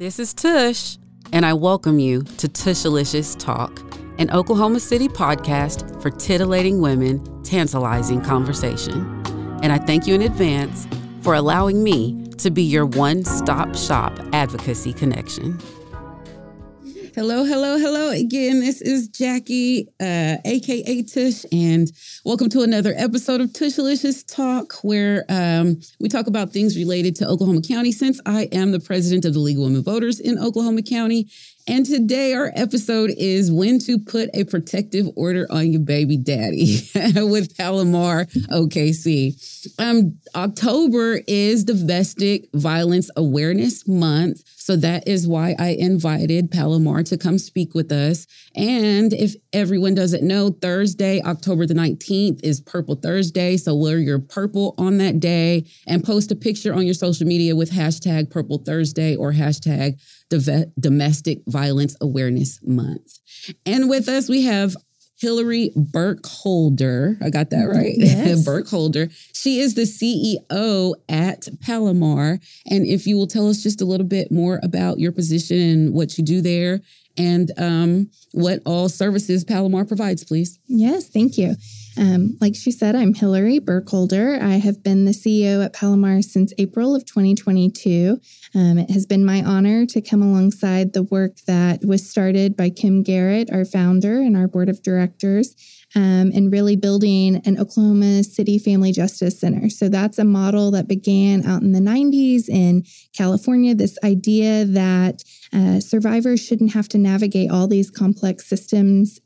This is Tush, and I welcome you to Tushalicious Talk, an Oklahoma City podcast for titillating women, tantalizing conversation. And I thank you in advance for allowing me to be your one-stop shop advocacy connection. Hello, hello, hello again. This is Jackie, a.k.a. Tush, and welcome to another episode of Tushalicious Talk, where we talk about things related to Oklahoma County, since I am the president of the League of Women Voters in Oklahoma County. And today our episode is when to put a protective order on your baby daddy with Palomar OKC. October is Domestic Violence Awareness Month. So that is why I invited Palomar to come speak with us. And if everyone doesn't know, Thursday, October the 19th is Purple Thursday. So wear your purple on that day and post a picture on your social media with hashtag Purple Thursday or hashtag Domestic Violence Awareness Month. And with us, we have Hillary Burkholder. I got that right. Yes. Burkholder. She is the CEO at Palomar. And if you will tell us just a little bit more about your position and what you do there and what all services Palomar provides, please. Yes, thank you. Like she said, I'm Hillary Burkholder. I have been the CEO at Palomar since April of 2022. It has been my honor to come alongside the work that was started by Kim Garrett, our founder, and our board of directors, and really building an Oklahoma City Family Justice Center. So that's a model that began out in the 90s in California, this idea that survivors shouldn't have to navigate all these complex systems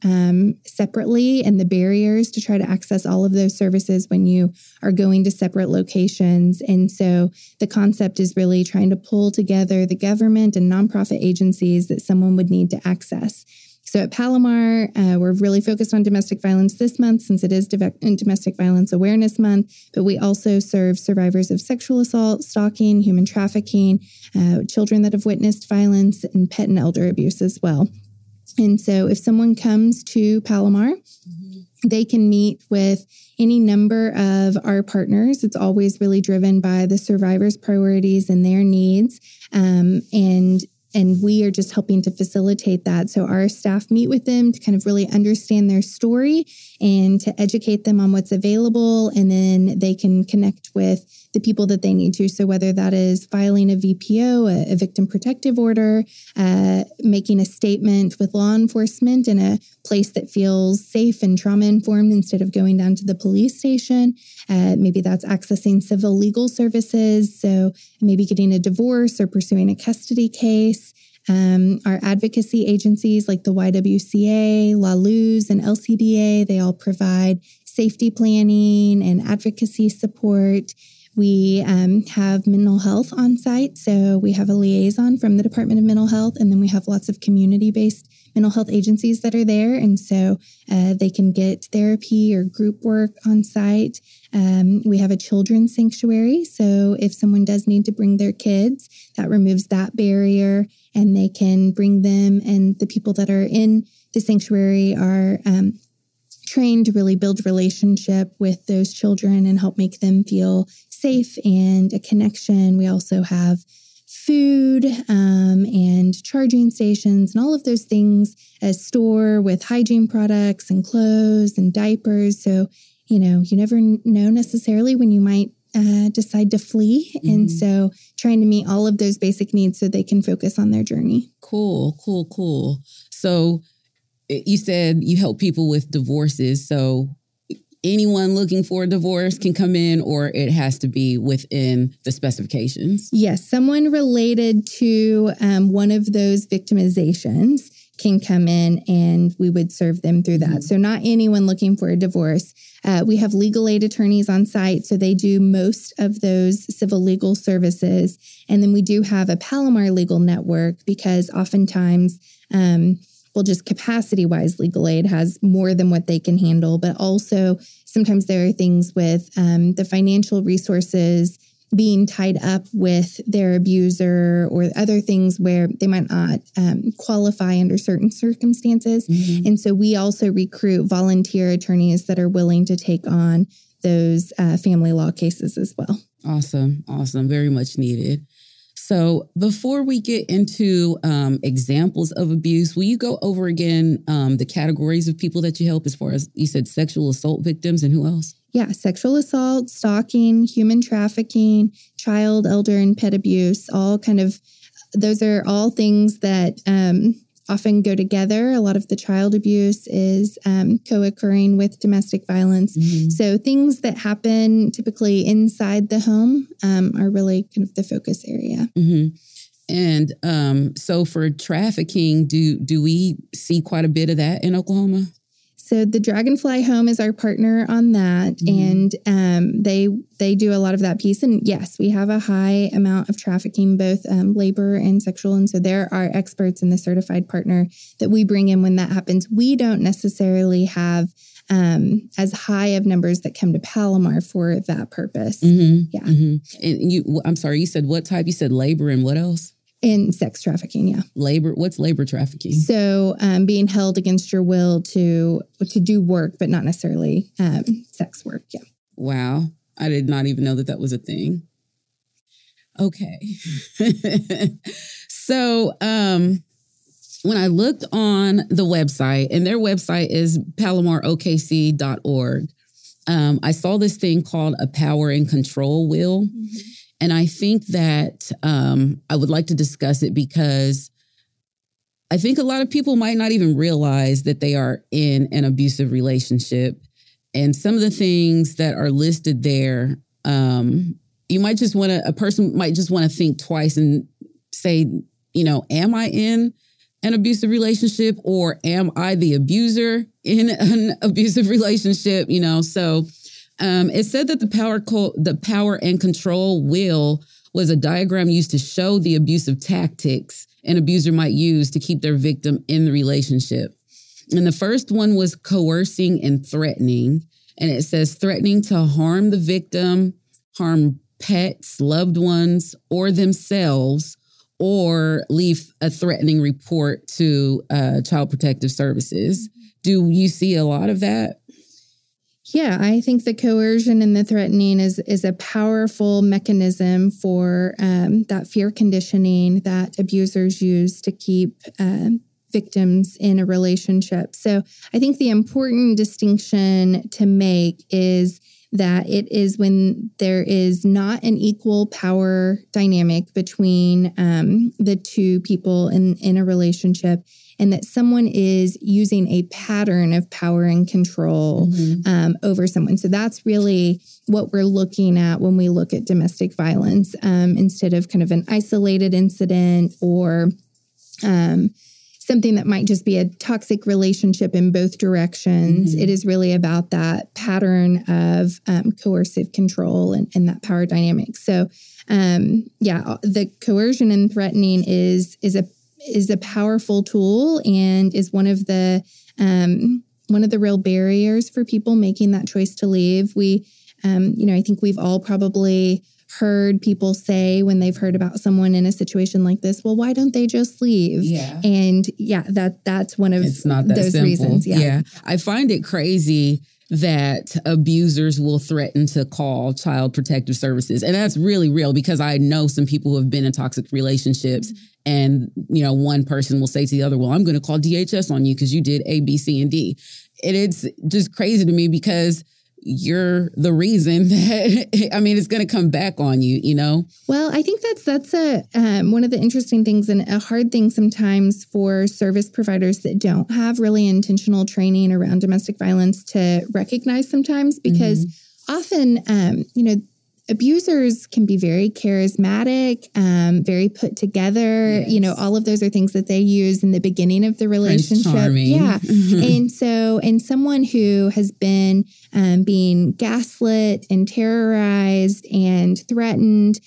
separately, and the barriers to try to access all of those services when you are going to separate locations. And so the concept is really trying to pull together the government and nonprofit agencies that someone would need to access. So at Palomar, we're really focused on domestic violence this month, since it is Domestic Violence Awareness Month, but we also serve survivors of sexual assault, stalking, human trafficking, children that have witnessed violence, and pet and elder abuse as well. And so if someone comes to Palomar, they can meet with any number of our partners. It's always really driven by the survivors' priorities and their needs, and we are just helping to facilitate that. So our staff meet with them to kind of really understand their story and to educate them on what's available. And then they can connect with the people that they need to. So whether that is filing a VPO, a victim protective order, making a statement with law enforcement in a place that feels safe and trauma-informed instead of going down to the police station. Maybe that's accessing civil legal services. So maybe getting a divorce or pursuing a custody case. Our advocacy agencies like the YWCA, La Luz, and LCDA, they all provide safety planning and advocacy support. We have mental health on site, so we have a liaison from the Department of Mental Health, and then we have lots of community-based mental health agencies that are there, and so they can get therapy or group work on site. We have a children's sanctuary, so if someone does need to bring their kids, that removes that barrier, and they can bring them, and the people that are in the sanctuary are trained to really build relationship with those children and help make them feel safe and a connection. We also have food and charging stations and all of those things, a store with hygiene products and clothes and diapers. So, you know, you never know necessarily when you might decide to flee. Mm-hmm. And so trying to meet all of those basic needs so they can focus on their journey. Cool. So you said you help people with divorces. So anyone looking for a divorce can come in, or it has to be within the specifications? Yes, someone related to one of those victimizations can come in, and we would serve them through that. Mm-hmm. So not anyone looking for a divorce. We have legal aid attorneys on site, so they do most of those civil legal services. And then we do have a Palomar legal network, because oftentimes just capacity-wise, legal aid has more than what they can handle, but also sometimes there are things with the financial resources being tied up with their abuser or other things where they might not qualify under certain circumstances. Mm-hmm. And so we also recruit volunteer attorneys that are willing to take on those family law cases as well. Awesome. Very much needed. So before we get into examples of abuse, will you go over again the categories of people that you help, as far as you said sexual assault victims and who else? Yeah, sexual assault, stalking, human trafficking, child, elder, and pet abuse, all kind of, those are all things that often go together. A lot of the child abuse is co-occurring with domestic violence. Mm-hmm. So things that happen typically inside the home are really kind of the focus area. Mm-hmm. And so for trafficking, do we see quite a bit of that in Oklahoma? So the Dragonfly Home is our partner on that, mm-hmm. and they do a lot of that piece. And yes, we have a high amount of trafficking, both labor and sexual. And so there are experts in the certified partner that we bring in when that happens. We don't necessarily have as high of numbers that come to Palomar for that purpose. Mm-hmm. Yeah. Mm-hmm. And I'm sorry, you said what type? You said labor and what else? And sex trafficking, yeah. Labor, what's labor trafficking? So being held against your will to do work, but not necessarily sex work, yeah. Wow. I did not even know that was a thing. Okay. So when I looked on the website, and their website is PalomarOKC.org, I saw this thing called a power and control wheel. Mm-hmm. And I think that I would like to discuss it because I think a lot of people might not even realize that they are in an abusive relationship. And some of the things that are listed there, a person might just want to think twice and say, you know, am I in an abusive relationship, or am I the abuser in an abusive relationship? You know, so... it said that the power and control wheel was a diagram used to show the abusive tactics an abuser might use to keep their victim in the relationship. And the first one was coercing and threatening. And it says threatening to harm the victim, harm pets, loved ones, or themselves, or leave a threatening report to Child Protective Services. Do you see a lot of that? Yeah, I think the coercion and the threatening is a powerful mechanism for that fear conditioning that abusers use to keep victims in a relationship. So I think the important distinction to make is that it is when there is not an equal power dynamic between the two people in a relationship, and that someone is using a pattern of power and control mm-hmm. Over someone. So that's really what we're looking at when we look at domestic violence, instead of kind of an isolated incident or something that might just be a toxic relationship in both directions. Mm-hmm. It is really about that pattern of coercive control and that power dynamic. So, the coercion and threatening is a powerful tool and is one of the real barriers for people making that choice to leave. We, I think we've all probably heard people say when they've heard about someone in a situation like this, well, why don't they just leave? Yeah. And that's one of those simple reasons. Yeah. I find it crazy that abusers will threaten to call Child Protective Services. And that's really real, because I know some people who have been in toxic relationships and, you know, one person will say to the other, well, I'm going to call DHS on you because you did A, B, C, and D. And it's just crazy to me because you're the reason that, I mean, it's going to come back on you, you know? Well, I think that's a one of the interesting things and a hard thing sometimes for service providers that don't have really intentional training around domestic violence to recognize sometimes, because mm-hmm. often, abusers can be very charismatic, very put together. Yes. You know, all of those are things that they use in the beginning of the relationship. Yeah. And so, and someone who has been being gaslit and terrorized and threatened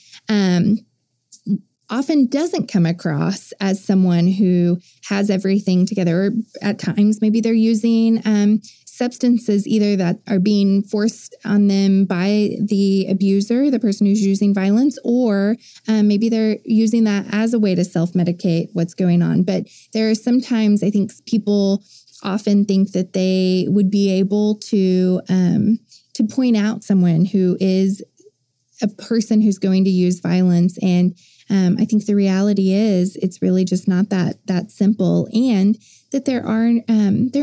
often doesn't come across as someone who has everything together. Or at times, maybe they're using substances either that are being forced on them by the abuser, the person who's using violence, or maybe they're using that as a way to self-medicate what's going on. But there are sometimes, I think people often think that they would be able to point out someone who is a person who's going to use violence. And I think the reality is it's really just not that simple, and that there are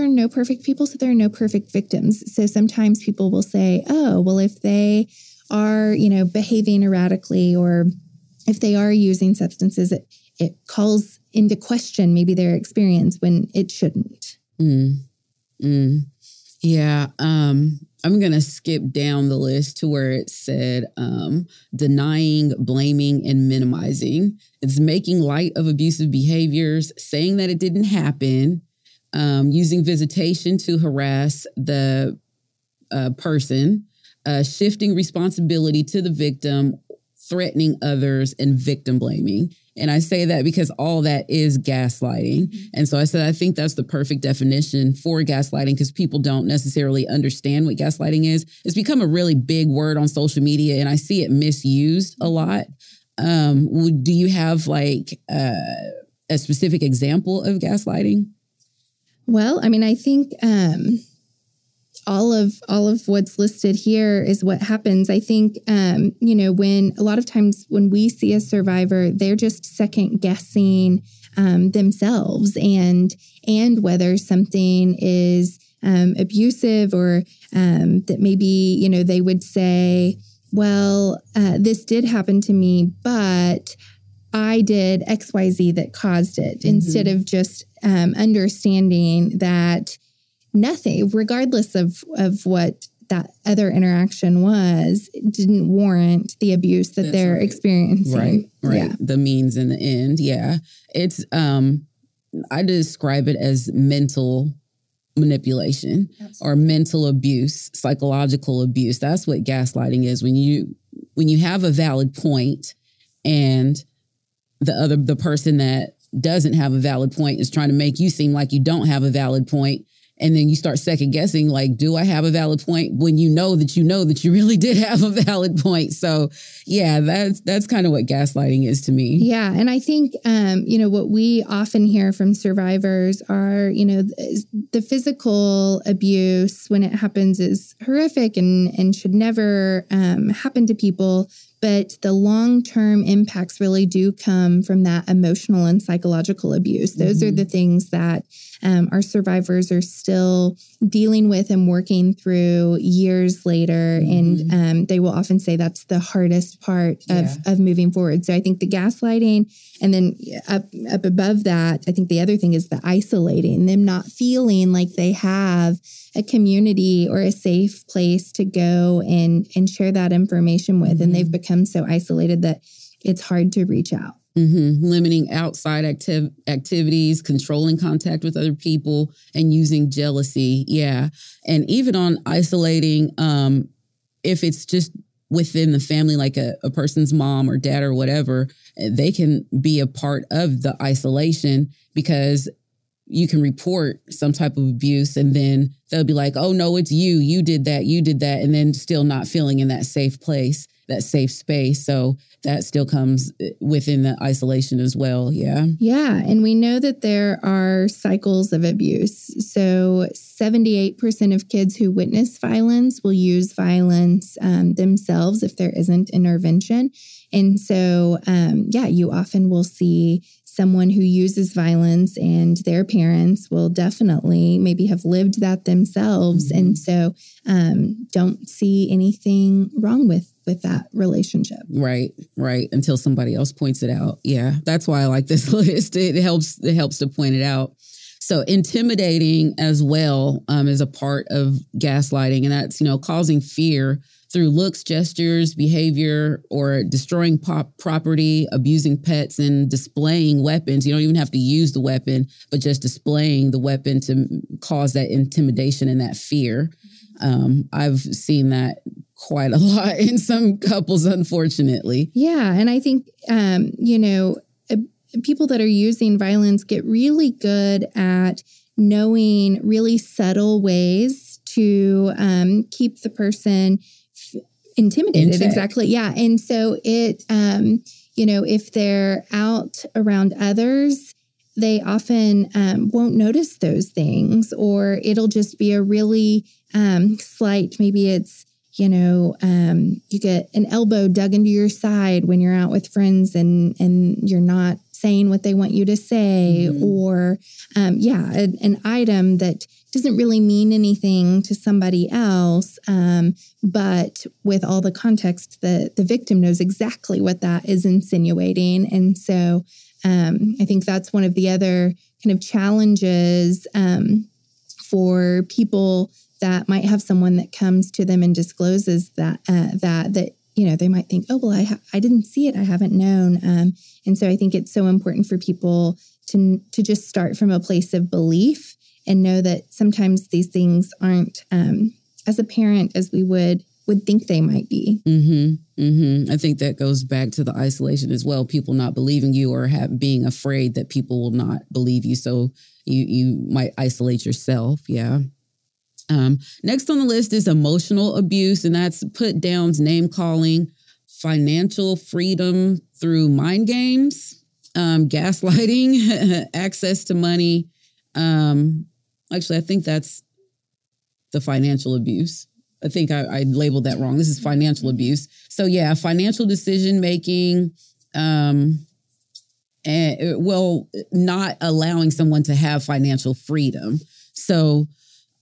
no perfect people, so there are no perfect victims. So sometimes people will say, oh, well, if they are, behaving erratically, or if they are using substances, it calls into question maybe their experience when it shouldn't. Mm. Mm. Yeah. I'm going to skip down the list to where it said denying, blaming, and minimizing. It's making light of abusive behaviors, saying that it didn't happen, using visitation to harass the person, shifting responsibility to the victim, threatening others, and victim blaming. And I say that because all that is gaslighting. And so I said, I think that's the perfect definition for gaslighting, because people don't necessarily understand what gaslighting is. It's become a really big word on social media, and I see it misused a lot. Do you have a specific example of gaslighting? Well, I think all of what's listed here is what happens. I think, when a lot of times when we see a survivor, they're just second guessing themselves and whether something is abusive, or that maybe, they would say, well, this did happen to me, but I did XYZ that caused it, mm-hmm. instead of just understanding that nothing, regardless of what that other interaction was, it didn't warrant the abuse that they're experiencing. Right. Yeah. The means and the end. Yeah. It's, I describe it as mental manipulation. Absolutely. Or mental abuse, psychological abuse. That's what gaslighting is. When you have a valid point and the person that doesn't have a valid point is trying to make you seem like you don't have a valid point. And then you start second guessing, like, do I have a valid point? When you know that you really did have a valid point. So, yeah, that's kind of what gaslighting is to me. Yeah. And I think, what we often hear from survivors are, the physical abuse when it happens is horrific and should never happen to people. But the long-term impacts really do come from that emotional and psychological abuse. Those mm-hmm. are the things that our survivors are still dealing with and working through years later. Mm-hmm. And they will often say that's the hardest part of moving forward. So I think the gaslighting, and then up above that, I think the other thing is the isolating, them not feeling like they have a community or a safe place to go and share that information with. Mm-hmm. And they've become so isolated that it's hard to reach out. Mm-hmm. Limiting outside activities, controlling contact with other people, and using jealousy. Yeah. And even on isolating, if it's just within the family, like a person's mom or dad or whatever, they can be a part of the isolation, because you can report some type of abuse and then they'll be like, oh, no, it's you did that, and then still not feeling in that safe place, that safe space. So that still comes within the isolation as well. Yeah. Yeah. And we know that there are cycles of abuse. So 78% of kids who witness violence will use violence themselves if there isn't intervention. And so, you often will see someone who uses violence, and their parents will definitely maybe have lived that themselves. Mm-hmm. And so don't see anything wrong with that relationship. Right. Until somebody else points it out. Yeah. That's why I like this list. It helps to point it out. So intimidating as well is a part of gaslighting. And that's, causing fear through looks, gestures, behavior, or destroying property, abusing pets, and displaying weapons. You don't even have to use the weapon, but just displaying the weapon to cause that intimidation and that fear. I've seen that quite a lot in some couples, unfortunately. Yeah. And I think, people that are using violence get really good at knowing really subtle ways to keep the person intimidated. Exactly. Yeah. And so it, if they're out around others, they often won't notice those things, or it'll just be a really slight, maybe it's, You know, you get an elbow dug into your side when you're out with friends and you're not saying what they want you to say, mm-hmm. or, an item that doesn't really mean anything to somebody else. But with all the context, the victim knows exactly what that is insinuating. And so I think that's one of the other kind of challenges for people that might have someone that comes to them and discloses that, you know, they might think, oh, well, I didn't see it. I haven't known. And so I think it's so important for people to just start from a place of belief and know that sometimes these things aren't as apparent as we would think they might be. Mm-hmm. Mm-hmm. I think that goes back to the isolation as well. People not believing you or being afraid that people will not believe you. So you might isolate yourself. Yeah. Next on the list is emotional abuse, and that's put downs, name calling, financial freedom through mind games, gaslighting, access to money. Actually, I think that's the financial abuse. I think I labeled that wrong. This is financial abuse. So yeah, financial decision making, and not allowing someone to have financial freedom. So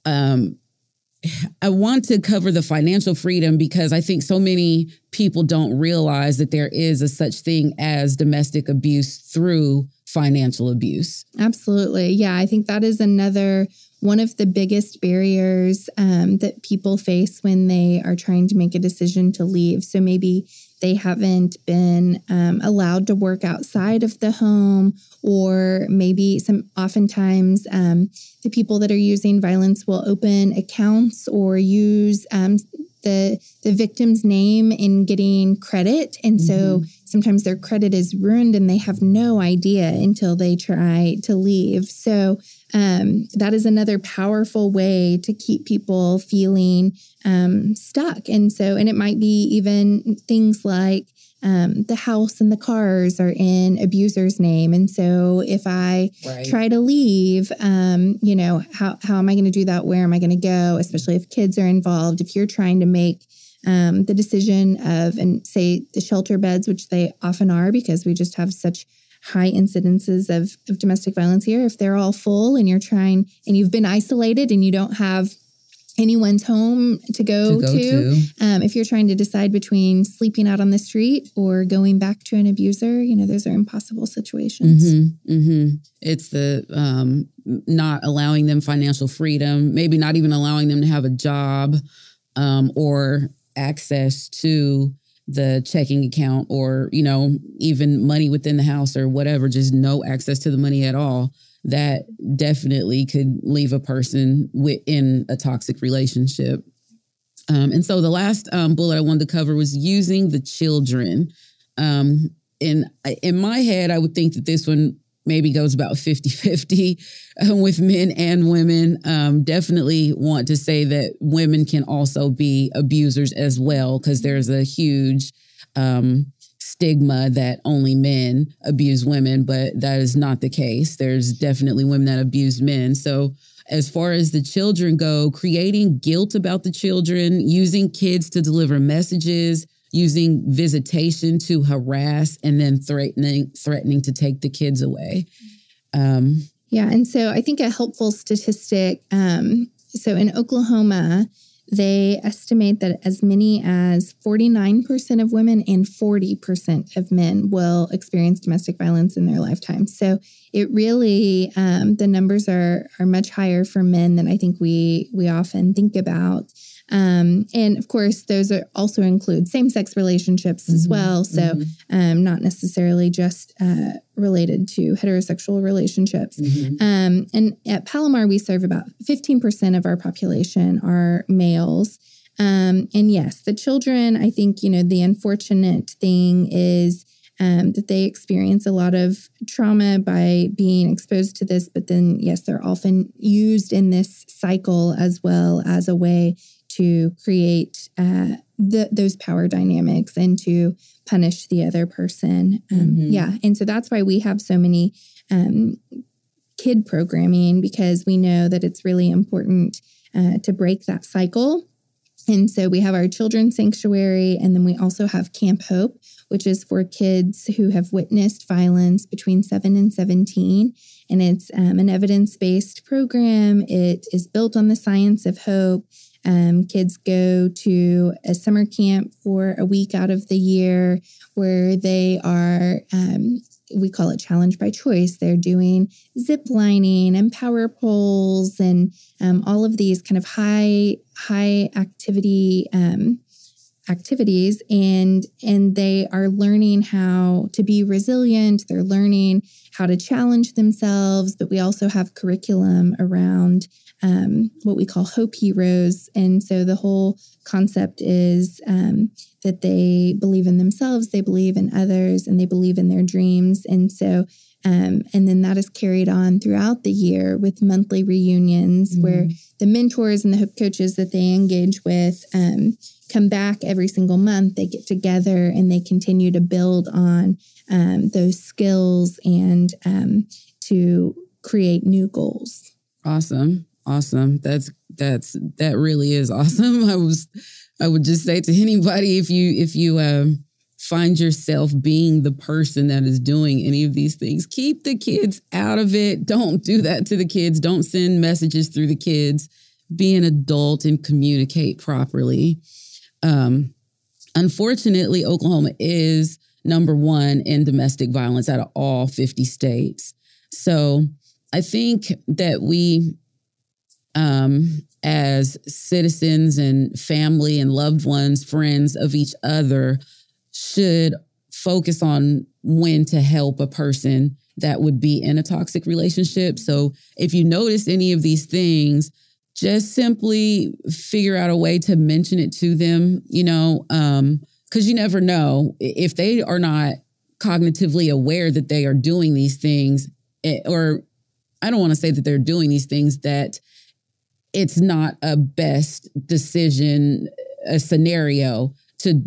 I want to cover the financial freedom because I think so many people don't realize that there is a such thing as domestic abuse through financial abuse. Absolutely. Yeah, I think that is another one of the biggest barriers that people face when they are trying to make a decision to leave. So maybe they haven't been allowed to work outside of the home, or maybe oftentimes the people that are using violence will open accounts or use the victim's name in getting credit. And mm-hmm. so sometimes their credit is ruined and they have no idea until they try to leave. So that is another powerful way to keep people feeling stuck. And it might be even things like the house and the cars are in abuser's name. And so if I try to leave, how am I going to do that? Where am I going to go? Especially if kids are involved, if you're trying to make the decision of, and say, the shelter beds, which they often are because we just have such high incidences of domestic violence here. If they're all full and you're trying and you've been isolated and you don't have anyone's home to go to. If you're trying to decide between sleeping out on the street or going back to an abuser, those are impossible situations. Mm-hmm, mm-hmm. It's the not allowing them financial freedom, maybe not even allowing them to have a job or access to the checking account or, even money within the house or whatever, just no access to the money at all. That definitely could leave a person within a toxic relationship. And so the last bullet I wanted to cover was using the children. And in my head, I would think that this one maybe goes about 50-50 with men and women. Definitely want to say that women can also be abusers as well, because there's a huge stigma that only men abuse women, but that is not the case. There's definitely women that abuse men. So as far as the children go, creating guilt about the children, using kids to deliver messages, using visitation to harass, and then threatening to take the kids away. Yeah. And so I think a helpful statistic. So in Oklahoma, they estimate that as many as 49% of women and 40% of men will experience domestic violence in their lifetime. So it really, the numbers are much higher for men than I think we often think about. And of course, those also include same-sex relationships as well. So not necessarily just related to heterosexual relationships. Mm-hmm. And at Palomar, we serve about 15% of our population are males. And yes, the children, I think, the unfortunate thing is that they experience a lot of trauma by being exposed to this. But then, yes, they're often used in this cycle as well as a way to create those power dynamics and to punish the other person. Yeah. And so that's why we have so many kid programming, because we know that it's really important to break that cycle And so we have our children's sanctuary, and then we also have Camp Hope, which is for kids who have witnessed violence between 7 and 17. And it's an evidence-based program. It is built on the science of hope. Kids go to a summer camp for a week out of the year where they are, we call it challenge by choice. They're doing zip lining and power poles and all of these kind of high activity activities. And they are learning how to be resilient. They're learning how to challenge themselves. But we also have curriculum around what we call hope heroes. And so the whole concept is that they believe in themselves, they believe in others, and they believe in their dreams. And so, and then that is carried on throughout the year with monthly reunions where the mentors and the hope coaches that they engage with come back every single month. They get together and they continue to build on those skills and to create new goals. Awesome. Awesome. That really is awesome. I would just say to anybody, if you find yourself being the person that is doing any of these things, keep the kids out of it. Don't do that to the kids. Don't send messages through the kids. Be an adult and communicate properly. Unfortunately, Oklahoma is number one in domestic violence out of all 50 states. So I think that we, as citizens and family and loved ones, friends of each other, should focus on when to help a person that would be in a toxic relationship. So if you notice any of these things, just simply figure out a way to mention it to them, you know, because you never know if they are not cognitively aware that they are doing these things, or I don't want to say that they're doing these things, that it's not a best decision, a scenario to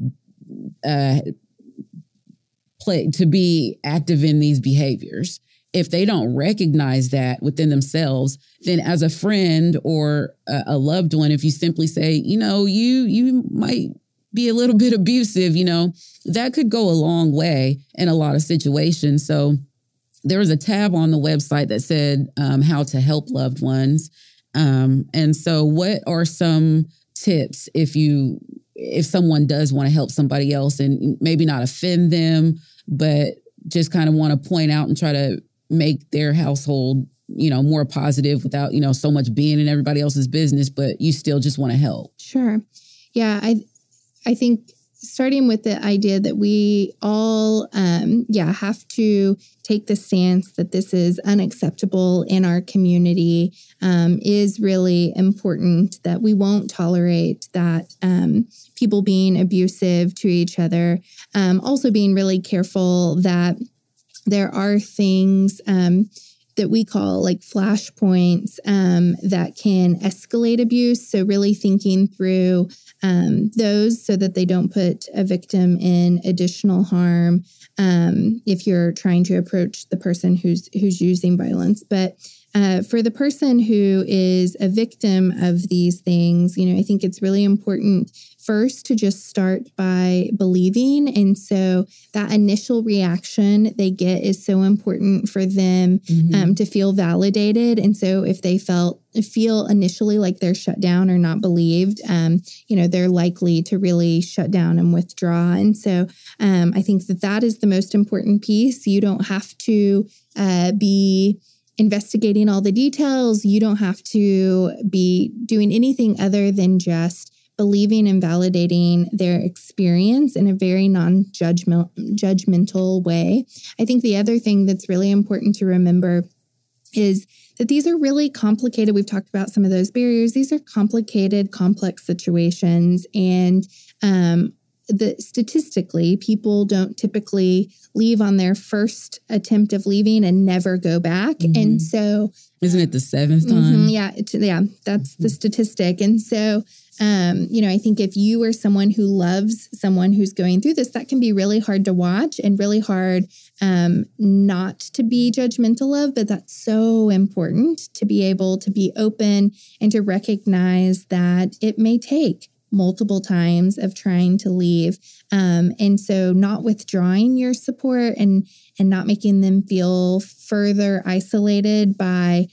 play, to be active in these behaviors. If they don't recognize that within themselves, then as a friend or a loved one, if you simply say, you know, you might be a little bit abusive, you know, that could go a long way in a lot of situations. So there was a tab on the website that said how to help loved ones. And so what are some tips if someone does want to help somebody else and maybe not offend them, but just kind of want to point out and try to make their household, you know, more positive without, you know, so much being in everybody else's business, but you still just want to help? Sure. Yeah. I think starting with the idea that we all, have to take the stance that this is unacceptable in our community is really important, that we won't tolerate that people being abusive to each other. Also being really careful that there are things that we call like flashpoints that can escalate abuse. So really thinking through those so that they don't put a victim in additional harm if you're trying to approach the person who's using violence. But for the person who is a victim of these things, you know, I think it's really important first to just start by believing. And so that initial reaction they get is so important for them to feel validated. And so if they feel initially like they're shut down or not believed, you know, they're likely to really shut down and withdraw. And so I think that is the most important piece. You don't have to be investigating all the details. You don't have to be doing anything other than just believing and validating their experience in a very non-judgmental way. I think the other thing that's really important to remember is that these are really complicated. We've talked about some of those barriers. These are complicated, complex situations. And statistically, people don't typically leave on their first attempt of leaving and never go back. And so... Isn't it the seventh time? Yeah, that's the statistic. And so... you know, I think if you are someone who loves someone who's going through this, that can be really hard to watch and really hard not to be judgmental of. But that's so important to be able to be open and to recognize that it may take multiple times of trying to leave. And so not withdrawing your support and not making them feel further isolated by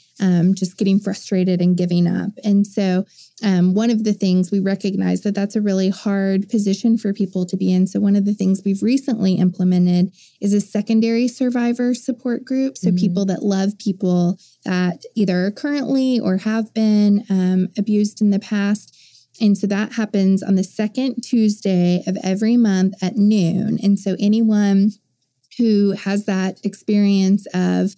just getting frustrated and giving up. And so one of the things we recognize that that's a really hard position for people to be in. So one of the things we've recently implemented is a secondary survivor support group. So people that love people that either are currently or have been abused in the past. And so that happens on the second Tuesday of every month at noon. And so anyone who has that experience of,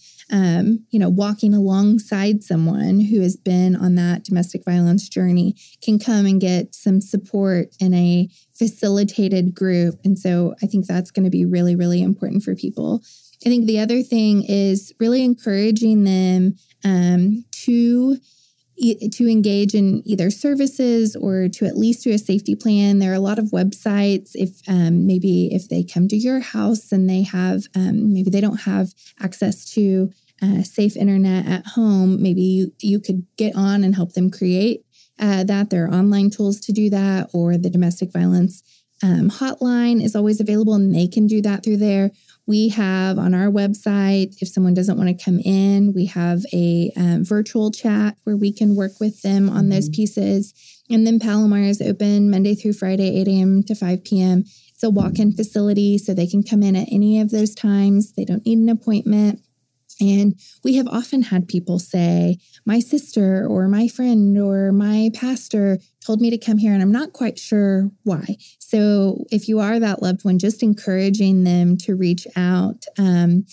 walking alongside someone who has been on that domestic violence journey can come and get some support in a facilitated group. And so I think that's going to be really, really important for people. I think the other thing is really encouraging them to engage in either services or to at least do a safety plan. There are a lot of websites. If they come to your house and they have, maybe they don't have access to safe internet at home, maybe you could get on and help them create that. There are online tools to do that, or the domestic violence hotline is always available and they can do that through there. We have on our website, if someone doesn't want to come in, we have a virtual chat where we can work with them on those pieces. And then Palomar is open Monday through Friday, 8 a.m. to 5 p.m. It's a walk-in facility, so they can come in at any of those times. They don't need an appointment. And we have often had people say, my sister or my friend or my pastor told me to come here and I'm not quite sure why. So if you are that loved one, just encouraging them to reach out. Then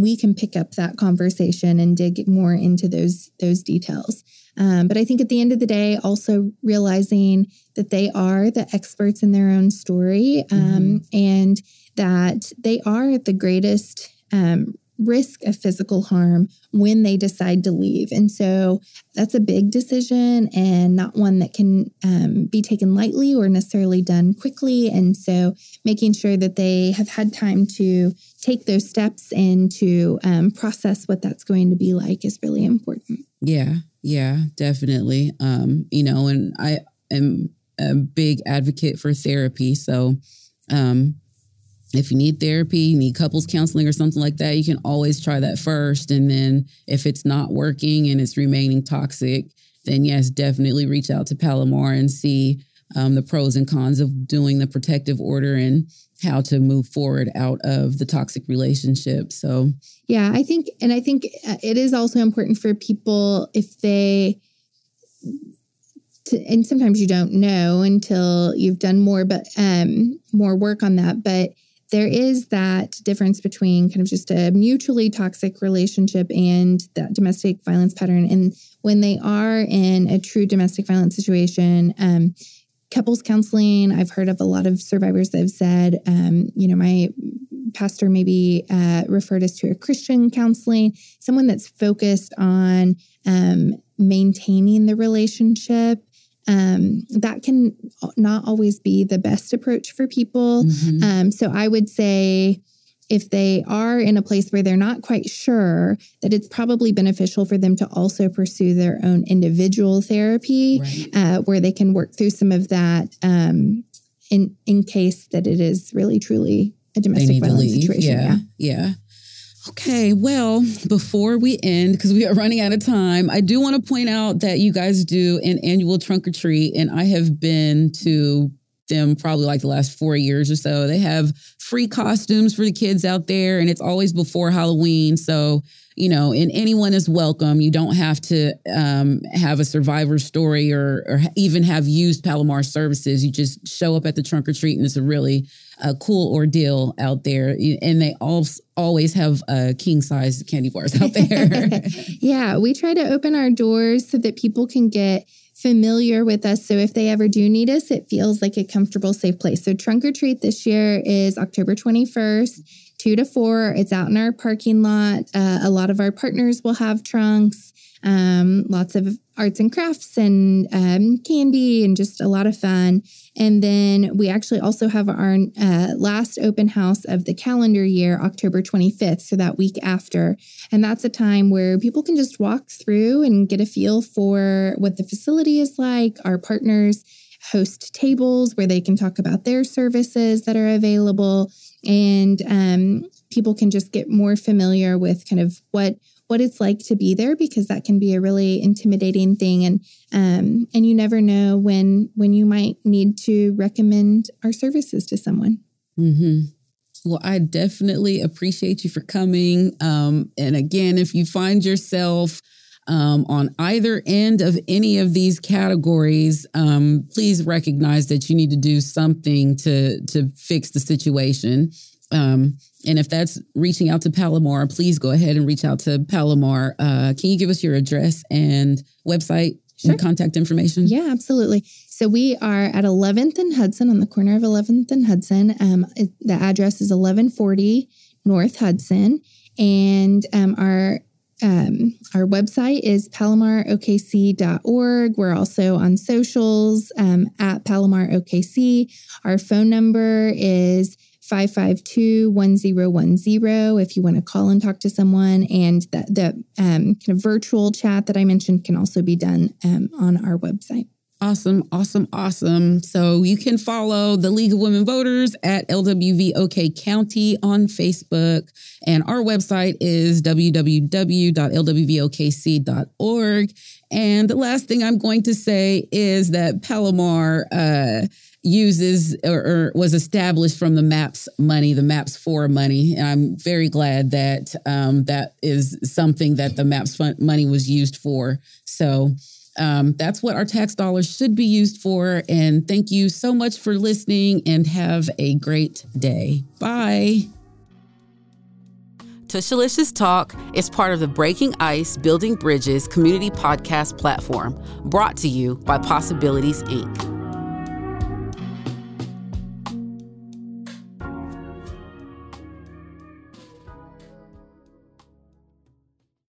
we can pick up that conversation and dig more into those details. But I think at the end of the day, also realizing that they are the experts in their own story and that they are at the greatest risk of physical harm when they decide to leave. And so that's a big decision and not one that can be taken lightly or necessarily done quickly. And so making sure that they have had time to take those steps and to process what that's going to be like is really important. Yeah, definitely. And I am a big advocate for therapy. So, if you need therapy, you need couples counseling or something like that, you can always try that first. And then if it's not working and it's remaining toxic, then yes, definitely reach out to Palomar and see the pros and cons of doing the protective order and how to move forward out of the toxic relationship. So, yeah, I think it is also important for people if they... And sometimes you don't know until you've done more work on that. But there is that difference between kind of just a mutually toxic relationship and that domestic violence pattern. And when they are in a true domestic violence situation, couples counseling, I've heard of a lot of survivors that have said, my pastor maybe referred us to a Christian counseling, someone that's focused on maintaining the relationship. That can not always be the best approach for people. So I would say if they are in a place where they're not quite sure, that it's probably beneficial for them to also pursue their own individual therapy, right, where they can work through some of that in case that it is really, truly a domestic violence situation. Yeah. Okay, well, before we end, because we are running out of time, I do want to point out that you guys do an annual trunk or treat, and I have been to them probably like the last 4 years or so. They have free costumes for the kids out there, and it's always before Halloween. So, and anyone is welcome. You don't have to have a survivor story or even have used Palomar services. You just show up at the trunk or treat, and it's a really cool ordeal out there. And they always have king-size candy bars out there. Yeah, we try to open our doors so that people can get familiar with us. So if they ever do need us, it feels like a comfortable, safe place. So Trunk or Treat this year is October 21st, 2 to 4. It's out in our parking lot. A lot of our partners will have trunks. Lots of arts and crafts and candy and just a lot of fun. And then we actually also have our last open house of the calendar year, October 25th, so that week after. And that's a time where people can just walk through and get a feel for what the facility is like. Our partners host tables where they can talk about their services that are available. And people can just get more familiar with kind of what it's like to be there, because that can be a really intimidating thing. And you never know when you might need to recommend our services to someone. Mm-hmm. Well, I definitely appreciate you for coming. And again, if you find yourself on either end of any of these categories, please recognize that you need to do something to fix the situation. And if that's reaching out to Palomar, please go ahead and reach out to Palomar. Can you give us your address and website and contact information? Yeah, absolutely. So we are at 11th and Hudson, on the corner of 11th and Hudson. The address is 1140 North Hudson. And our website is palomarokc.org. We're also on socials at Palomar OKC. Our phone number is 552-1010 if you want to call and talk to someone. And the kind of virtual chat that I mentioned can also be done on our website. Awesome, awesome, awesome. So you can follow the League of Women Voters at LWVOK County on Facebook. And our website is www.lwvokc.org. And the last thing I'm going to say is that Palomar uses or was established from the MAPS money, the MAPS for money. And I'm very glad that that is something that the MAPS money was used for. So that's what our tax dollars should be used for. And thank you so much for listening, and have a great day. Bye. Tushalicious Talk is part of the Breaking Ice, Building Bridges community podcast platform, brought to you by Possibilities, Inc.